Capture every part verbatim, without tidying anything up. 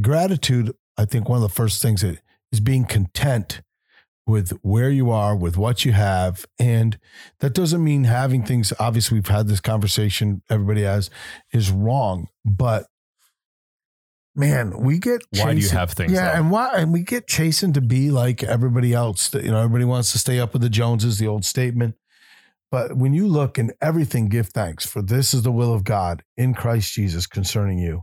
gratitude, I think one of the first things that is being content with where you are, with what you have. And that doesn't mean having things, obviously we've had this conversation, everybody has, is wrong, but man, we get chasing. Why do you have things? Yeah, though? and why and we get chasing to be like everybody else. You know, everybody wants to stay up with the Joneses, the old statement. But when you look in everything, give thanks, for this is the will of God in Christ Jesus concerning you.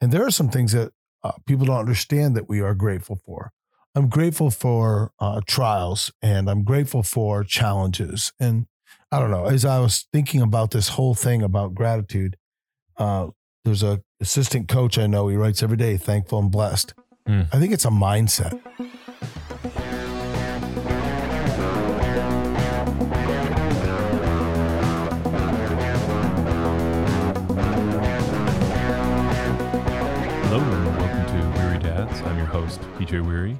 And there are some things that uh, people don't understand that we are grateful for. I'm grateful for uh, trials, and I'm grateful for challenges. And I don't know, as I was thinking about this whole thing about gratitude, uh, there's a assistant coach I know, he writes every day, thankful and blessed. Mm. I think it's a mindset. Hello and welcome to Weary Dads. I'm your host, P J Weary,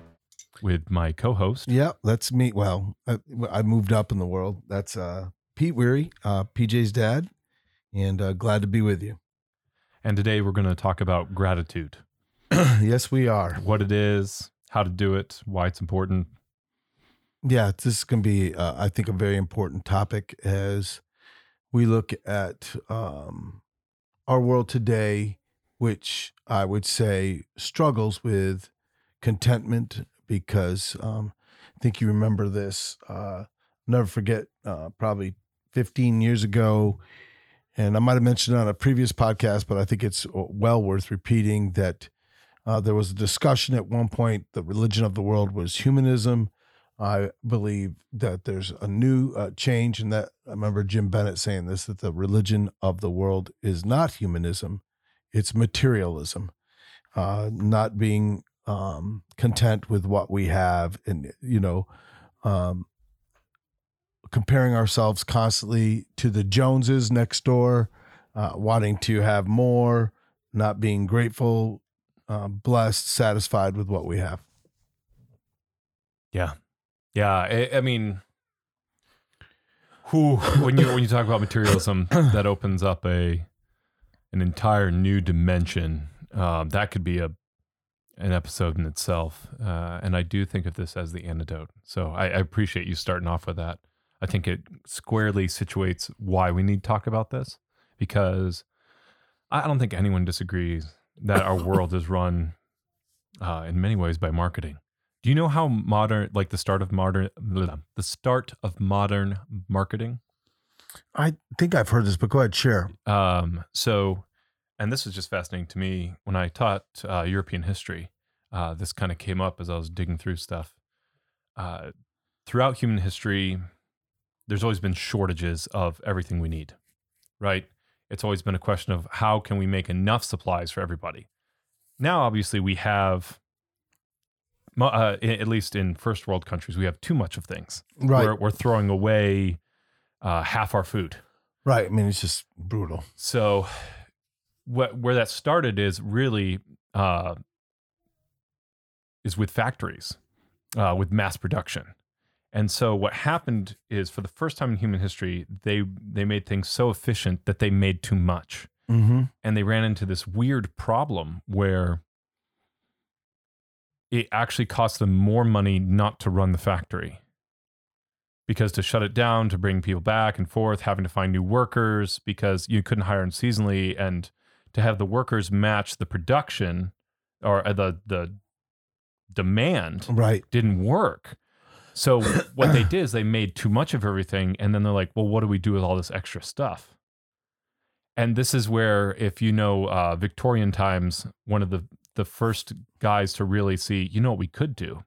with my co-host. Yeah, that's me. Well, I, I moved up in the world. That's uh, Pete Weary, uh, P J's dad, and uh, glad to be with you. And today we're going to talk about gratitude. Yes, we are. What it is, how to do it, why it's important. Yeah, this is going to be, uh, I think, a very important topic as we look at um, our world today, which I would say struggles with contentment because um, I think you remember this. Uh, never forget, uh, probably fifteen years ago. And I might have mentioned on a previous podcast, but I think it's well worth repeating that uh, there was a discussion at one point. The religion of the world was humanism. I believe that there's a new uh, change, and that I remember Jim Bennett saying this, that the religion of the world is not humanism, it's materialism, uh, not being um, content with what we have, and you know, um, comparing ourselves constantly to the Joneses next door, uh, wanting to have more, not being grateful, uh, blessed, satisfied with what we have. Yeah. Yeah. I, I mean, who, when you, when you talk about materialism, that opens up a, an entire new dimension. Um, that could be a, an episode in itself. Uh, and I do think of this as the antidote. So I, I appreciate you starting off with that. I think it squarely situates why we need to talk about this, because I don't think anyone disagrees that our world is run uh, in many ways by marketing. Do you know how modern, like the start of modern, the start of modern marketing? I think I've heard this, but go ahead, share. Um, so, and this is just fascinating to me. When I taught uh, European history, uh, this kind of came up as I was digging through stuff. Uh, throughout human history, there's always been shortages of everything we need, right? It's always been a question of how can we make enough supplies for everybody? Now, obviously, we have, uh, at least in first world countries, we have too much of things. Right. We're, we're throwing away uh, half our food. Right. I mean, it's just brutal. So what, where that started is really uh, is with factories, uh, with mass production. And so what happened is, for the first time in human history, they they made things so efficient that they made too much. Mm-hmm. And they ran into this weird problem where it actually cost them more money not to run the factory. Because to shut it down, to bring people back and forth, having to find new workers, because you couldn't hire them seasonally, and to have the workers match the production or the, the demand, right, didn't work. So what they did is they made too much of everything, and then they're like, well, what do we do with all this extra stuff? And this is where, if you know uh, Victorian times, one of the, the first guys to really see, you know what we could do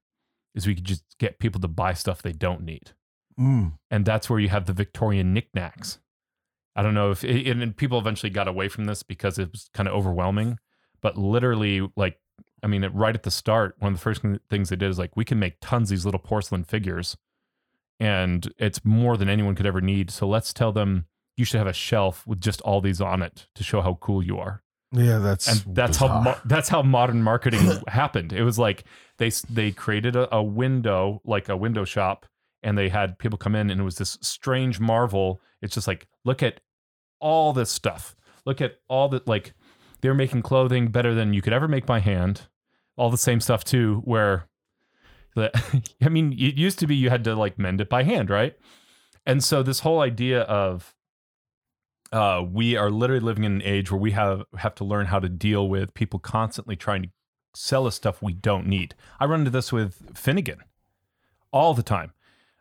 is we could just get people to buy stuff they don't need. Mm. And that's where you have the Victorian knickknacks. I don't know if it, and people eventually got away from this because it was kind of overwhelming, but literally, like, I mean, right at the start, one of the first things they did is like, we can make tons of these little porcelain figures, and it's more than anyone could ever need. So let's tell them you should have a shelf with just all these on it to show how cool you are. Yeah, that's and that's bizarre. how that's how modern marketing happened. It was like they they created a, a window, like a window shop, and they had people come in, and it was this strange marvel. It's just like, look at all this stuff. Look at all the like. They're making clothing better than you could ever make by hand. all the same stuff too, where the, I mean, it used to be you had to like mend it by hand, right? And so this whole idea of uh, we are literally living in an age where we have, have to learn how to deal with people constantly trying to sell us stuff we don't need. I run into this with Finnegan all the time.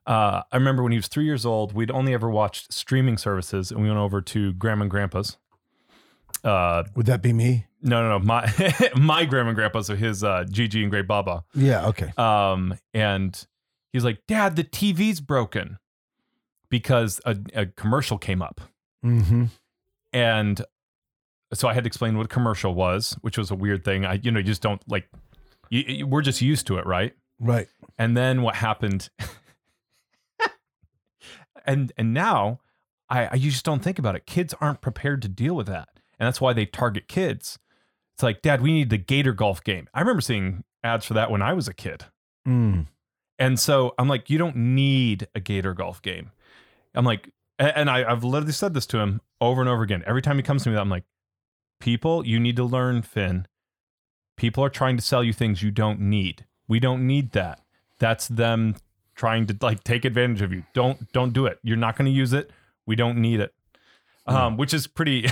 Uh, I remember when he was three years old, we'd only ever watched streaming services, and we went over to Grandma and Grandpa's. Uh, Would that be me? No, no, no. My my Grandma and Grandpa, so his uh, Gigi and Great Baba. Yeah, okay. Um, and he's like, Dad, the T V's broken because a, a commercial came up. Mm-hmm. And so I had to explain what a commercial was, which was a weird thing. I, you know, you just don't like. You, you, we're just used to it, right? Right. And then what happened? And and now, I, I you just don't think about it. Kids aren't prepared to deal with that. And that's why they target kids. It's like, Dad, we need the Gator golf game. I remember seeing ads for that when I was a kid. Mm. And so I'm like, you don't need a Gator golf game. I'm like, and I, I've literally said this to him over and over again. Every time he comes to me, I'm like, people, you need to learn, Finn. People are trying to sell you things you don't need. We don't need that. That's them trying to like take advantage of you. Don't, don't do it. You're not going to use it. We don't need it. Um, which is pretty,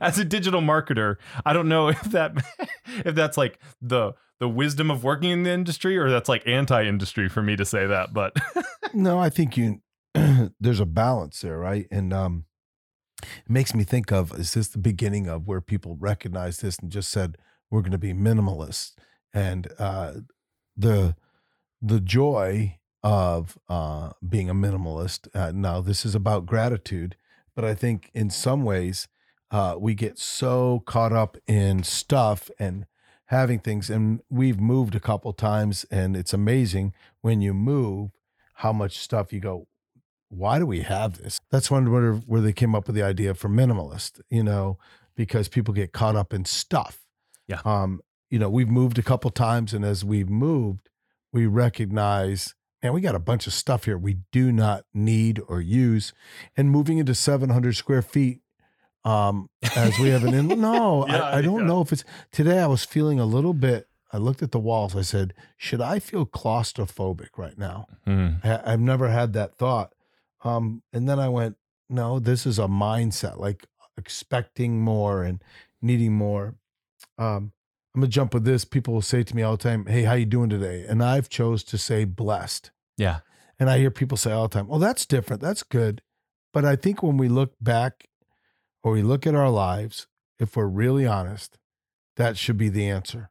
as a digital marketer, I don't know if that, if that's like the, the wisdom of working in the industry, or that's like anti-industry for me to say that, but no, I think you, there's a balance there. Right. And, um, it makes me think of, is this the beginning of where people recognized this and just said, we're going to be minimalist? And, uh, the, the joy of uh, being a minimalist. Uh, now, this is about gratitude, but I think in some ways uh, we get so caught up in stuff and having things, and we've moved a couple times, and it's amazing when you move how much stuff you go, why do we have this? That's one where, where they came up with the idea for minimalist, you know, because people get caught up in stuff. Yeah. Um, you know, we've moved a couple times, and as we've moved, we recognize, man, we got a bunch of stuff here we do not need or use. And moving into seven hundred square feet, um, as we have an in, no, yeah, I, I don't yeah. know if it's, today I was feeling a little bit, I looked at the walls, I said, should I feel claustrophobic right now? Mm. I, I've never had that thought. Um, and then I went, no, this is a mindset, like expecting more and needing more. Um, I'm going to jump with this. People will say to me all the time, hey, how you doing today? And I've chose to say blessed. Yeah. And I hear people say all the time, oh, that's different. That's good. But I think when we look back or we look at our lives, if we're really honest, that should be the answer.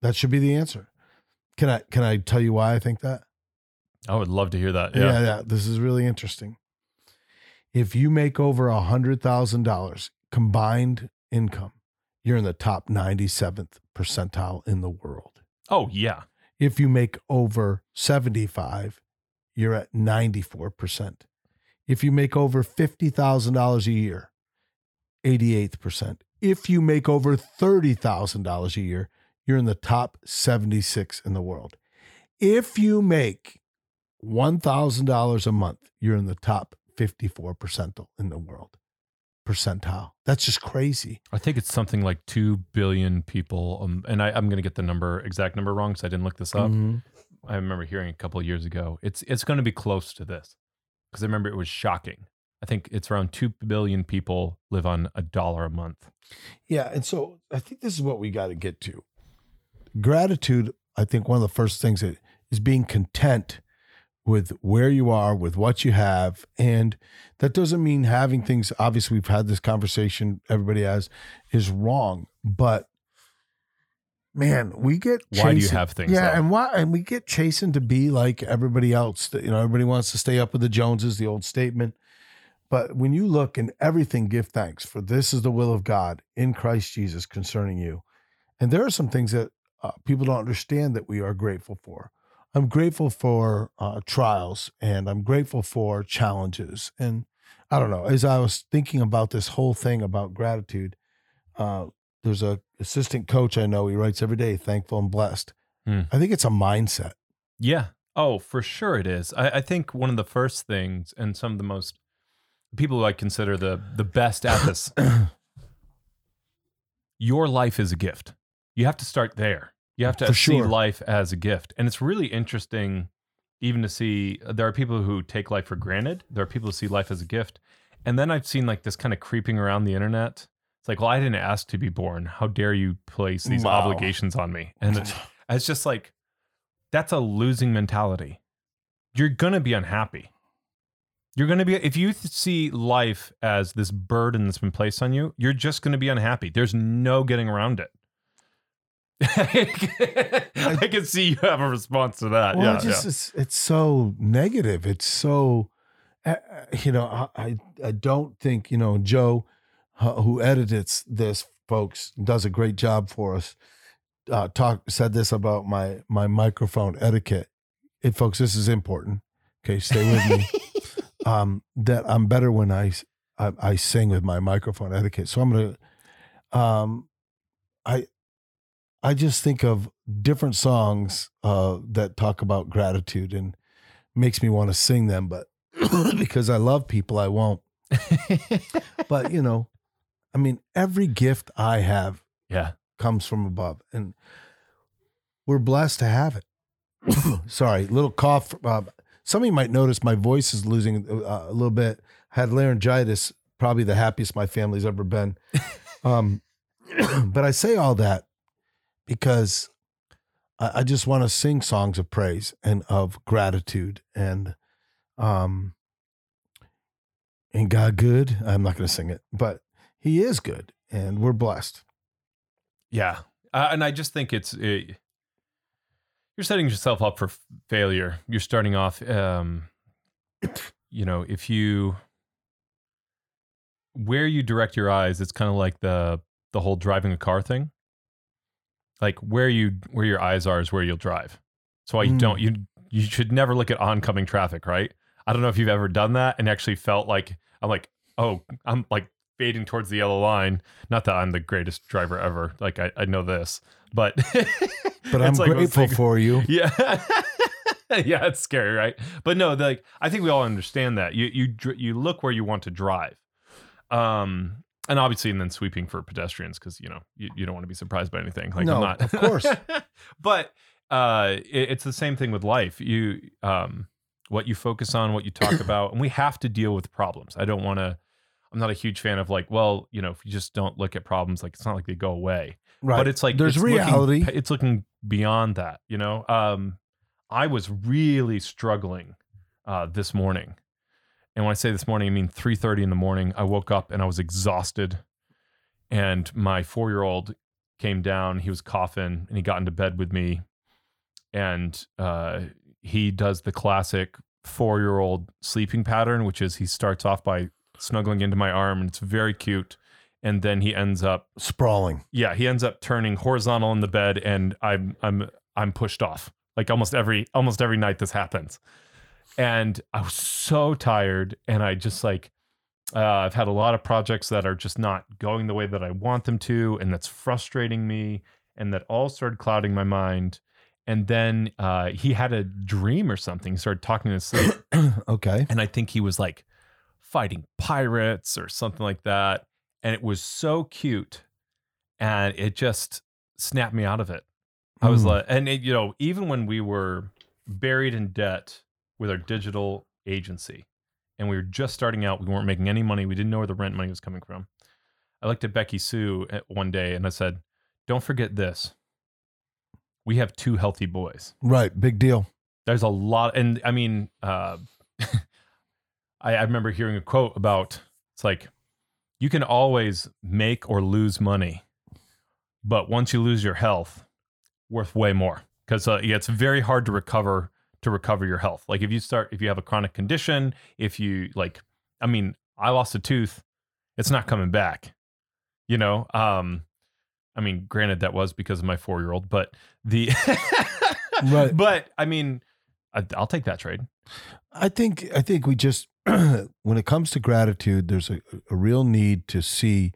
That should be the answer. Can I, can I tell you why I think that? I would love to hear that. Yeah. Yeah. yeah. This is really interesting. If you make over a hundred thousand dollars combined income, you're in the top ninety-seventh percentile in the world. Oh, yeah. If you make over seventy-five, you're at ninety-four percent. If you make over fifty thousand dollars a year, eighty-eighth percent. If you make over thirty thousand dollars a year, you're in the top seventy-six in the world. If you make one thousand dollars a month, you're in the top fifty-four percentile in the world. Percentile. That's just crazy. I think it's something like two billion people. Um, and I, I'm going to get the number, exact number wrong, because I didn't look this up. Mm-hmm. I remember hearing a couple of years ago, it's, it's going to be close to this, because I remember it was shocking. I think it's around two billion people live on a dollar a month. Yeah. And so I think this is what we got to get to. Gratitude. I think one of the first things that is being content with where you are, with what you have. And that doesn't mean having things, obviously we've had this conversation, everybody has, is wrong. But man, we get chasing. Why do you have things? Yeah, though? and why and we get chasing to be like everybody else. You know, everybody wants to stay up with the Joneses, the old statement. But when you look in everything, give thanks, for this is the will of God in Christ Jesus concerning you. And there are some things that uh, people don't understand that we are grateful for. I'm grateful for uh, trials, and I'm grateful for challenges. And I don't know, as I was thinking about this whole thing about gratitude, uh, there's a assistant coach I know, he writes every day, thankful and blessed. Mm. I think it's a mindset. Yeah. Oh, for sure it is. I, I think one of the first things, and some of the most, people who I consider the the best at this, your life is a gift. you have to start there. You have to For see sure. life as a gift. And it's really interesting even to see, there are people who take life for granted. There are people who see life as a gift. And then I've seen like this kind of creeping around the internet. It's like, well, I didn't ask to be born. How dare you place these wow. obligations on me? And it's, it's just like, that's a losing mentality. You're going to be unhappy. You're going to be, if you see life as this burden that's been placed on you, you're just going to be unhappy. There's no getting around it. I can see you have a response to that. Well, yeah, it just, yeah. It's, it's so negative. It's so, uh, you know, I, I don't think, you know, Joe, uh, who edits this, folks, does a great job for us. Uh, talk said this about my, my microphone etiquette. Hey, folks, this is important. Okay, stay with me. um, that I'm better when I, I, I sing with my microphone etiquette. So I'm going to, um, I, I just think of different songs uh, that talk about gratitude and makes me want to sing them, but because I love people, I won't. But, you know, I mean, every gift I have yeah. comes from above, and we're blessed to have it. Sorry, little cough. Uh, some of you might notice my voice is losing uh, a little bit. I had laryngitis, probably the happiest my family's ever been. Um, but I say all that because I just want to sing songs of praise and of gratitude and, um, and God good. I'm not going to sing it, but he is good and we're blessed. Yeah. Uh, and I just think it's, it, you're setting yourself up for failure. You're starting off, um, you know, if you, where you direct your eyes, it's kind of like the, the whole driving a car thing. Like where you where your eyes are is where you'll drive. That's why you mm. don't you you should never look at oncoming traffic, right? I don't know if you've ever done that and actually felt like I'm like, oh, I'm like fading towards the yellow line. Not that I'm the greatest driver ever. Like I, I know this, but but I'm like, grateful like, for you. Yeah, yeah, it's scary, right? But no, like I think we all understand that you you you look where you want to drive. Um. And obviously, and then sweeping for pedestrians because, you know, you, you don't want to be surprised by anything. Like, no, I'm not. Of course. But uh, it, it's the same thing with life. You, um, what you focus on, what you talk about, and we have to deal with problems. I don't want to, I'm not a huge fan of like, well, you know, if you just don't look at problems, like it's not like they go away. Right. But it's like, there's it's reality. Looking, it's looking beyond that, you know. Um, I was really struggling uh, this morning. And when I say this morning, I mean three thirty in the morning. I woke up and I was exhausted. And my four-year-old came down. He was coughing and he got into bed with me. And uh, he does the classic four-year-old sleeping pattern, which is he starts off by snuggling into my arm. And it's very cute. And then he ends up... sprawling. Yeah, he ends up turning horizontal in the bed. And I'm I'm I'm pushed off. Like almost every almost every night this happens. And I was so tired, and I just like, uh, I've had a lot of projects that are just not going the way that I want them to, and that's frustrating me, and that all started clouding my mind. And then uh, he had a dream or something. He started talking in his sleep. Okay. And I think he was like fighting pirates or something like that. And it was so cute, and it just snapped me out of it. Mm. I was like, and it, you know, even when we were buried in debt with our digital agency, and we were just starting out. We weren't making any money. We didn't know where the rent money was coming from. I looked at Becky Sue one day and I said, don't forget this. We have two healthy boys. Right. Big deal. There's a lot. And I mean, uh, I, I remember hearing a quote about, it's like, you can always make or lose money, but once you lose your health, worth way more. Cause uh, yeah, it's very hard to recover to recover your health. Like if you start, if you have a chronic condition, if you like, I mean, I lost a tooth, it's not coming back, you know? Um, I mean, granted that was because of my four-year-old, but the, right. But I mean, I, I'll take that trade. I think, I think we just, when it comes to gratitude, there's a, a real need to see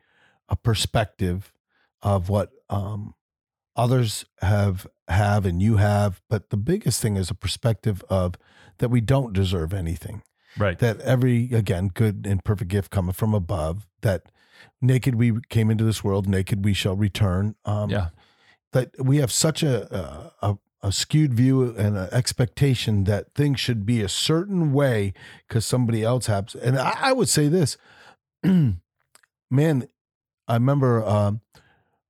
a perspective of what, um, others have, have, and you have, but the biggest thing is a perspective of that we don't deserve anything, right? That every, again, good and perfect gift cometh from above, that naked we came into this world, naked we shall return. Um, yeah. that we have such a a, a skewed view and an expectation that things should be a certain way because somebody else has. And I, I would say this, man, I remember um,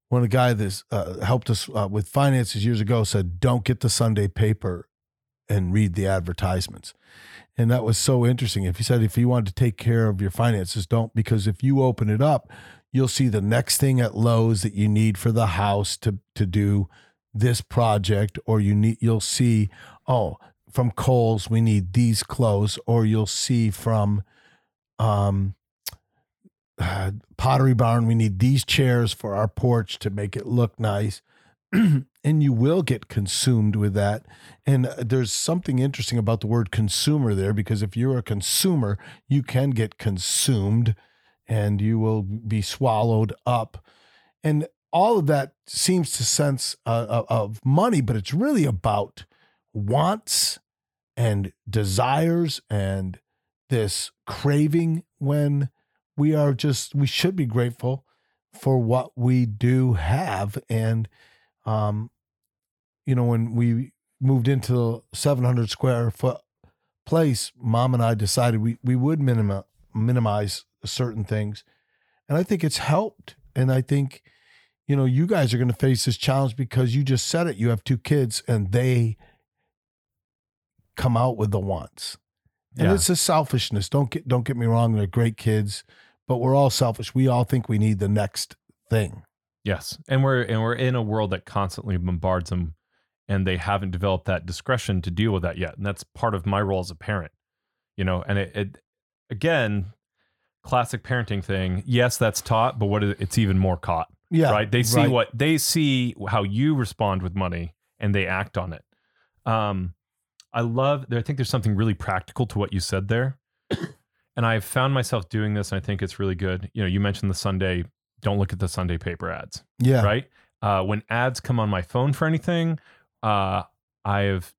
when a guy that uh, helped us uh, with finances years ago said, "Don't get the Sunday paper and read the advertisements." And that was so interesting. If he said, if you wanted to take care of your finances, don't, because if you open it up, you'll see the next thing at Lowe's that you need for the house to, to do this project, or you need, you'll see, oh, from Kohl's, we need these clothes, or you'll see from, um, uh, Pottery Barn, we need these chairs for our porch to make it look nice. And you will get consumed with that. And there's something interesting about the word consumer there, because if you're a consumer, you can get consumed and you will be swallowed up. And all of that seems to sense uh, of money, but it's really about wants and desires and this craving, when we are just, we should be grateful for what we do have. And Um, you know, when we moved into the seven hundred square foot place, Mom and I decided we, we would minima, minimize certain things. And I think it's helped. And I think, you know, you guys are going to face this challenge because you just said it. You have two kids and they come out with the wants. And yeah. It's a selfishness. Don't get, don't get me wrong. They're great kids, but we're all selfish. We all think we need the next thing. Yes. And we're and we're in a world that constantly bombards them, and they haven't developed that discretion to deal with that yet. And that's part of my role as a parent, you know, and it, it again, classic parenting thing. Yes, that's taught, but what is, it's even more caught. Yeah. Right. They see right. what they see, how you respond with money, and they act on it. Um, I love I think there's something really practical to what you said there. And I've found myself doing this, and I think it's really good. You know, you mentioned the Sunday. Don't look at the Sunday paper ads. Yeah. Right. Uh, when ads come on my phone for anything, uh, I've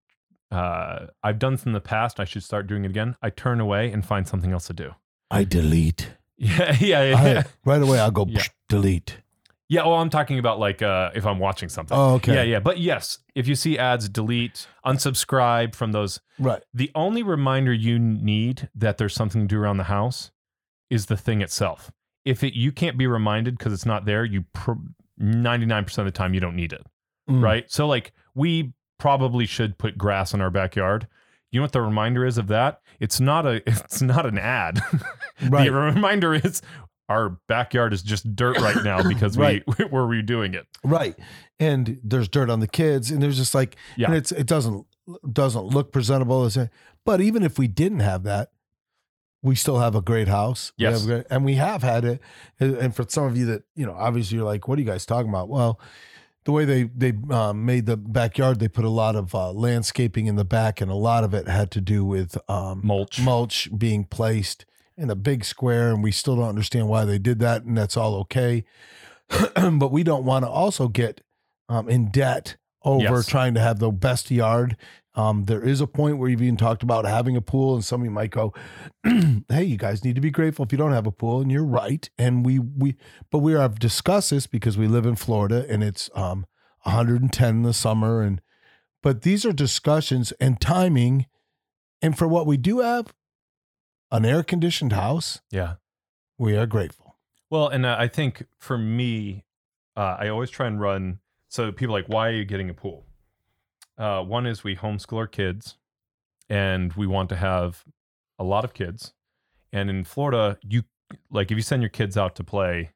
uh, I've done this in the past. I should start doing it again. I turn away and find something else to do. I delete. Yeah, yeah, yeah. I, right away, I'll go yeah. psh, delete. Yeah. Well, I'm talking about like uh, if I'm watching something. Oh, okay. Yeah, yeah. But yes, if you see ads, delete, unsubscribe from those. Right. The only reminder you need that there's something to do around the house is the thing itself. If it, you can't be reminded because it's not there, you pr- ninety-nine percent of the time you don't need it, mm. right? So like we probably should put grass in our backyard. You know what the reminder is of that? It's not a. It's not an ad. Right. The reminder is our backyard is just dirt right now because right. we we're redoing it. Right, and there's dirt on the kids, and there's just like yeah, and it's it doesn't doesn't look presentable. But even if we didn't have that, we still have a great house. Yes. We have a great, and we have had it. And for some of you that, you know, obviously you're like, what are you guys talking about? Well, the way they, they um, made the backyard, they put a lot of uh, landscaping in the back, and a lot of it had to do with um, mulch. mulch being placed in a big square. And we still don't understand why they did that. And that's all okay. But we don't want to also get um, in debt over yes. trying to have the best yard. Um, there is a point where you've even talked about having a pool, and somebody might go, hey, you guys need to be grateful if you don't have a pool. And you're right. And we, we, but we have discussed this because we live in Florida, and it's, um, one hundred ten in the summer. And, but these are discussions and timing. And for what we do have, an air conditioned house. Yeah. We are grateful. Well, and uh, I think for me, uh, I always try and run. So people are like, why are you getting a pool? Uh, one is we homeschool our kids, and we want to have a lot of kids. And in Florida, you like if you send your kids out to play,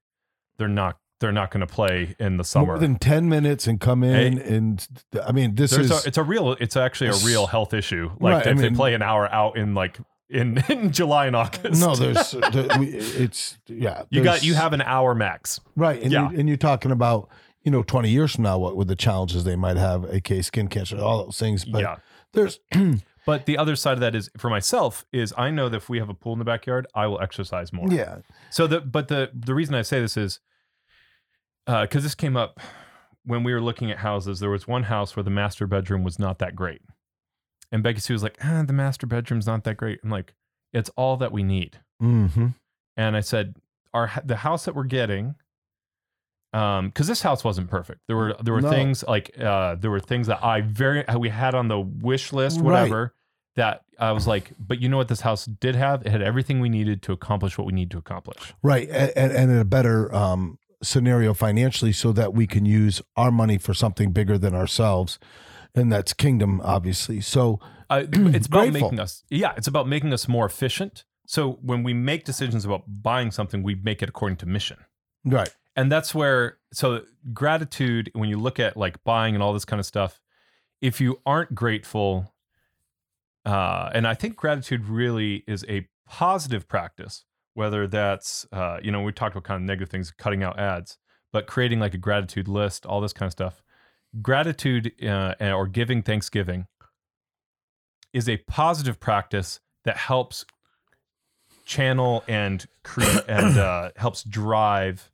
they're not they're not going to play in the summer. More than ten minutes and come in, hey, and I mean this is a, it's a real it's actually a real health issue. Like right, if I mean, they play an hour out in like in, in July and August. No, there's there, we, it's yeah. You got you have an hour max, right? And, yeah. you, and you're talking about, you know, twenty years from now, what with the challenges they might have, aka skin cancer, all those things. But yeah. there's but the other side of that is for myself is I know that if we have a pool in the backyard, I will exercise more. Yeah. So the but the the reason I say this is uh because this came up when we were looking at houses. There was one house where the master bedroom was not that great. And Becky Sue was like, ah, the master bedroom's not that great. I'm like, it's all that we need. Mm-hmm. And I said, our the house that we're getting Um, cause this house wasn't perfect. There were, there were no. things like, uh, there were things that I very, we had on the wish list, whatever, right. that I was like, but you know what this house did have? It had everything we needed to accomplish what we need to accomplish. Right. And, and, and a better, um, scenario financially so that we can use our money for something bigger than ourselves. And that's kingdom, obviously. So uh, it's about grateful. making us, yeah, it's about making us more efficient. So when we make decisions about buying something, we make it according to mission. Right. And that's where, so gratitude, when you look at like buying and all this kind of stuff, if you aren't grateful, uh, and I think gratitude really is a positive practice, whether that's, uh, you know, we talked about kind of negative things, cutting out ads, but creating like a gratitude list, all this kind of stuff. Gratitude uh, or giving Thanksgiving is a positive practice that helps channel and create and uh, helps drive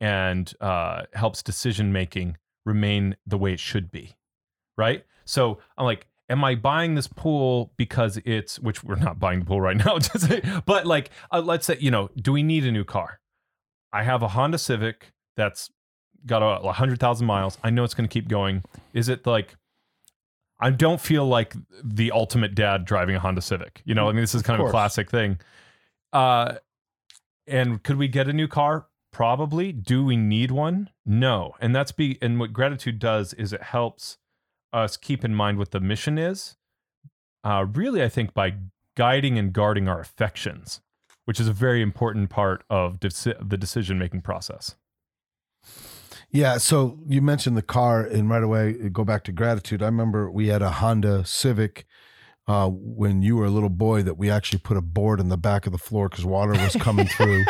and uh, helps decision-making remain the way it should be, right? So I'm like, am I buying this pool because it's, which we're not buying the pool right now, but like, uh, let's say, you know, do we need a new car? I have a Honda Civic that's got a hundred thousand miles. I know it's going to keep going. Is it like, I don't feel like the ultimate dad driving a Honda Civic, you know, I mean, this is kind of, of a classic thing. Uh, and could we get a new car? Probably. Do we need one? No. And that's be, and what gratitude does is it helps us keep in mind what the mission is, uh, really, I think by guiding and guarding our affections, which is a very important part of de- the decision-making process. Yeah. So you mentioned the car, and right away, go back to gratitude. I remember we had a Honda Civic uh, when you were a little boy that we actually put a board in the back of the floor because water was coming through.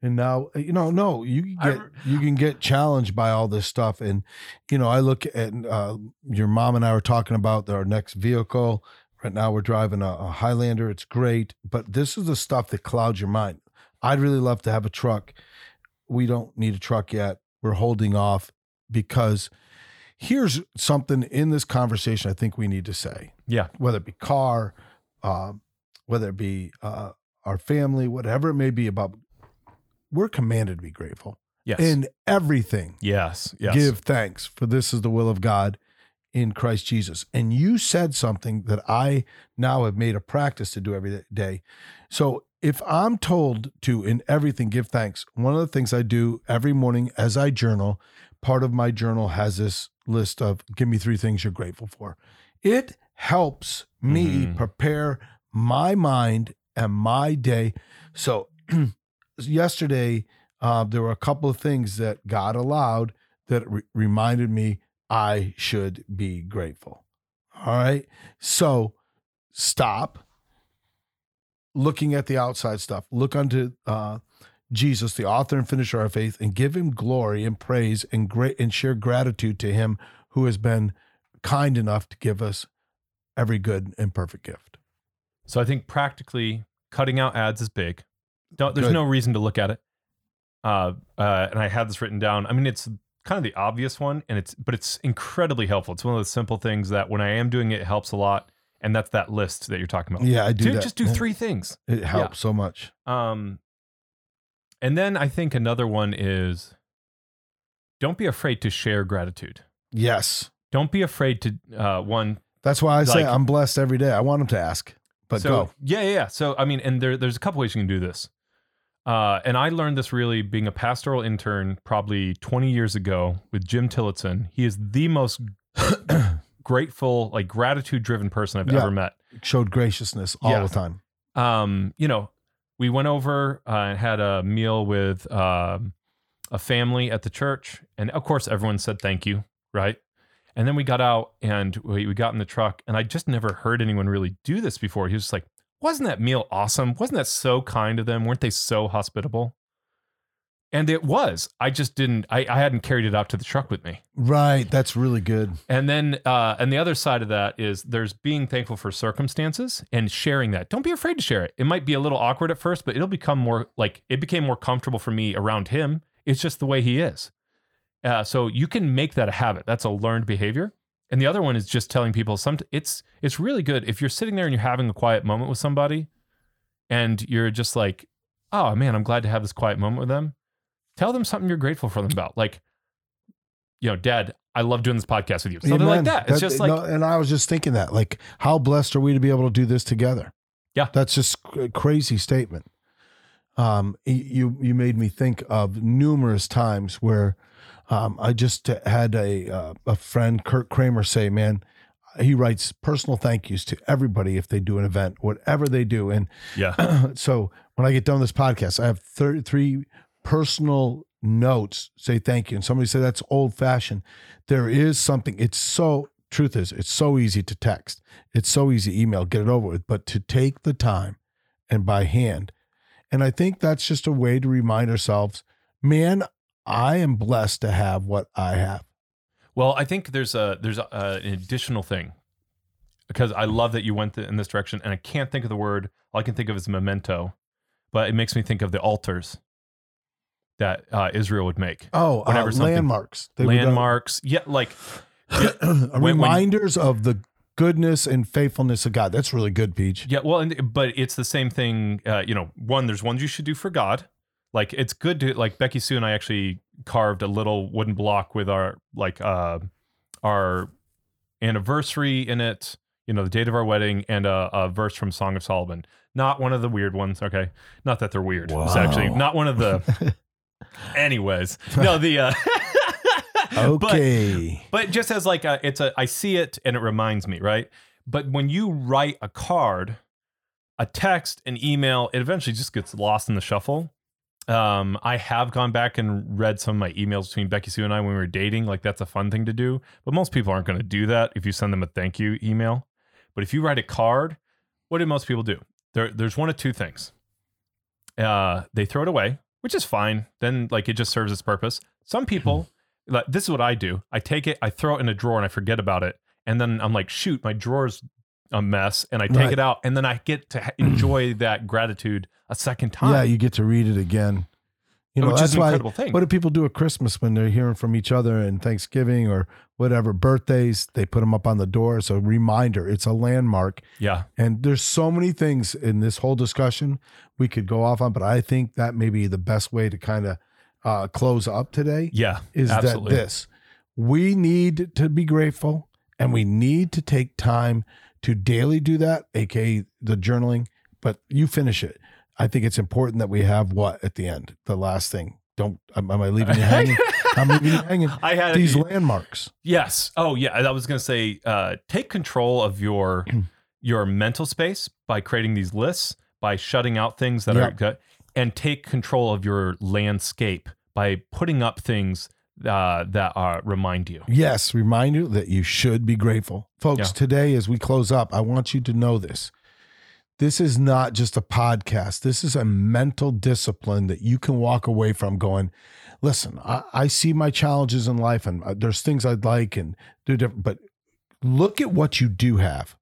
And now, you know, no, you can get, you can get challenged by all this stuff. And, you know, I look at, uh, your mom and I were talking about our next vehicle. Right now we're driving a, a Highlander. It's great, but this is the stuff that clouds your mind. I'd really love to have a truck. We don't need a truck yet. We're holding off because here's something in this conversation I think we need to say. Yeah. Whether it be car, uh, whether it be uh, our family, whatever it may be about, we're commanded to be grateful. Yes. In everything. Yes. Yes. Give thanks, for this is the will of God in Christ Jesus. And you said something that I now have made a practice to do every day. So if I'm told to, in everything, give thanks, one of the things I do every morning as I journal, part of my journal has this list of, give me three things you're grateful for. It helps me mm-hmm. prepare my mind and my day. So yesterday, uh, there were a couple of things that God allowed that re- reminded me I should be grateful. All right. So stop looking at the outside stuff. Look unto uh, Jesus, the author and finisher of our faith, and give him glory and praise and great and share gratitude to him who has been kind enough to give us every good and perfect gift. So I think practically cutting out ads is big. Don't, there's Good. no reason to look at it. Uh, uh, and I had this written down. I mean, it's kind of the obvious one, and it's but it's incredibly helpful. It's one of those simple things that when I am doing it, it helps a lot. And that's that list that you're talking about. Yeah, I do Dude, that. Just do three things. It helps yeah. so much. Um, and then I think another one is don't be afraid to share gratitude. Yes. Don't be afraid to, uh, one. That's why I like, say I'm blessed every day. I want them to ask, but so, go. Yeah, yeah, yeah. So, I mean, and there, there's a couple ways you can do this. Uh, and I learned this really being a pastoral intern probably twenty years ago with Jim Tillotson. He is the most grateful, like gratitude-driven person I've yeah. ever met. Showed graciousness all yeah. the time. Um, you know, we went over uh, and had a meal with uh, a family at the church. And of course, everyone said thank you, right? And then we got out and we, we got in the truck. And I just never heard anyone really do this before. He was just like, wasn't that meal awesome? Wasn't that so kind of them? Weren't they so hospitable? And it was. I just didn't, I, I hadn't carried it out to the truck with me. Right. That's really good. And then, uh, and the other side of that is there's being thankful for circumstances and sharing that. Don't be afraid to share it. It might be a little awkward at first, but it'll become more like, it became more comfortable for me around him. It's just the way he is. Uh, so you can make that a habit. That's a learned behavior. And the other one is just telling people some, it's, it's really good. If you're sitting there and you're having a quiet moment with somebody and you're just like, oh man, I'm glad to have this quiet moment with them. Tell them something you're grateful for them about. Like, you know, Dad, I love doing this podcast with you. Something Amen. Like that. It's that, just like, no, and I was just thinking that, like, how blessed are we to be able to do this together? Yeah. That's just a crazy statement. Um, you, you made me think of numerous times where, um, I just had a, uh, a friend, Kurt Kramer, say, man, he writes personal thank yous to everybody if they do an event, whatever they do. And yeah, so when I get done with this podcast, I have thirty-three personal notes, say thank you. And somebody said, that's old fashioned. There is something, it's so, truth is, it's so easy to text. It's so easy email, get it over with, but to take the time and by hand. And I think that's just a way to remind ourselves, man, I am blessed to have what I have. Well, I think there's a there's a, uh, an additional thing, because I love that you went th- in this direction, and I can't think of the word. All I can think of is memento, but it makes me think of the altars that uh, Israel would make. Oh, uh, landmarks. They landmarks. Would, uh, yeah, like yeah, when, reminders when, of the goodness and faithfulness of God. That's really good, Peach. Yeah, well, and, but it's the same thing. Uh, you know, one, there's ones you should do for God. Like, it's good to, like, Becky Sue and I actually carved a little wooden block with our, like, uh, our anniversary in it, you know, the date of our wedding, and a, a verse from Song of Solomon. Not one of the weird ones. Okay. Not that they're weird. Wow. It's actually not one of the, anyways, no, the, uh, okay. But, but just as like, a, it's a, I see it and it reminds me, right? But when you write a card, a text, an email, it eventually just gets lost in the shuffle. Um, I have gone back and read some of my emails between Becky Sue and I when we were dating. Like, that's a fun thing to do, but most people aren't going to do that if you send them a thank you email. But if you write a card, what do most people do? There, there's one of two things. Uh, they throw it away, which is fine. Then, like, it just serves its purpose. Some people, like, this is what I do. I take it, I throw it in a drawer, and I forget about it. And then I'm like, shoot, my drawer's a mess, and I take right. it out, and then I get to enjoy that gratitude a second time. Yeah, you get to read it again. You know, Which that's is an incredible why, thing. What do people do at Christmas when they're hearing from each other, and Thanksgiving or whatever, birthdays? They put them up on the door. It's a reminder. It's a landmark. Yeah. And there's so many things in this whole discussion we could go off on, but I think that may be the best way to kind of uh, close up today. Yeah, is absolutely. that this. We need to be grateful, and we need to take time to daily do that, aka the journaling, but you finish it. I think it's important that we have what at the end, the last thing. Don't, am I leaving you hanging? I'm leaving you hanging. I had these a, landmarks. Yes. Oh yeah. I was going to say, uh, take control of your, your mental space by creating these lists, by shutting out things that yep. are good, and take control of your landscape by putting up things Uh, that uh, remind you. Yes, remind you that you should be grateful. Folks, yeah. today as we close up, I want you to know this. This is not just a podcast. This is a mental discipline that you can walk away from going, listen, I, I see my challenges in life, and there's things I'd like and do different, but look at what you do have.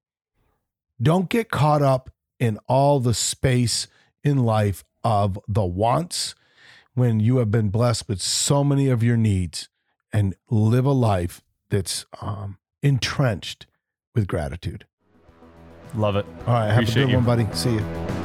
Don't get caught up in all the space in life of the wants, when you have been blessed with so many of your needs, and live a life that's um, entrenched with gratitude. Love it. All right. Have Appreciate a good you. one, buddy. See you.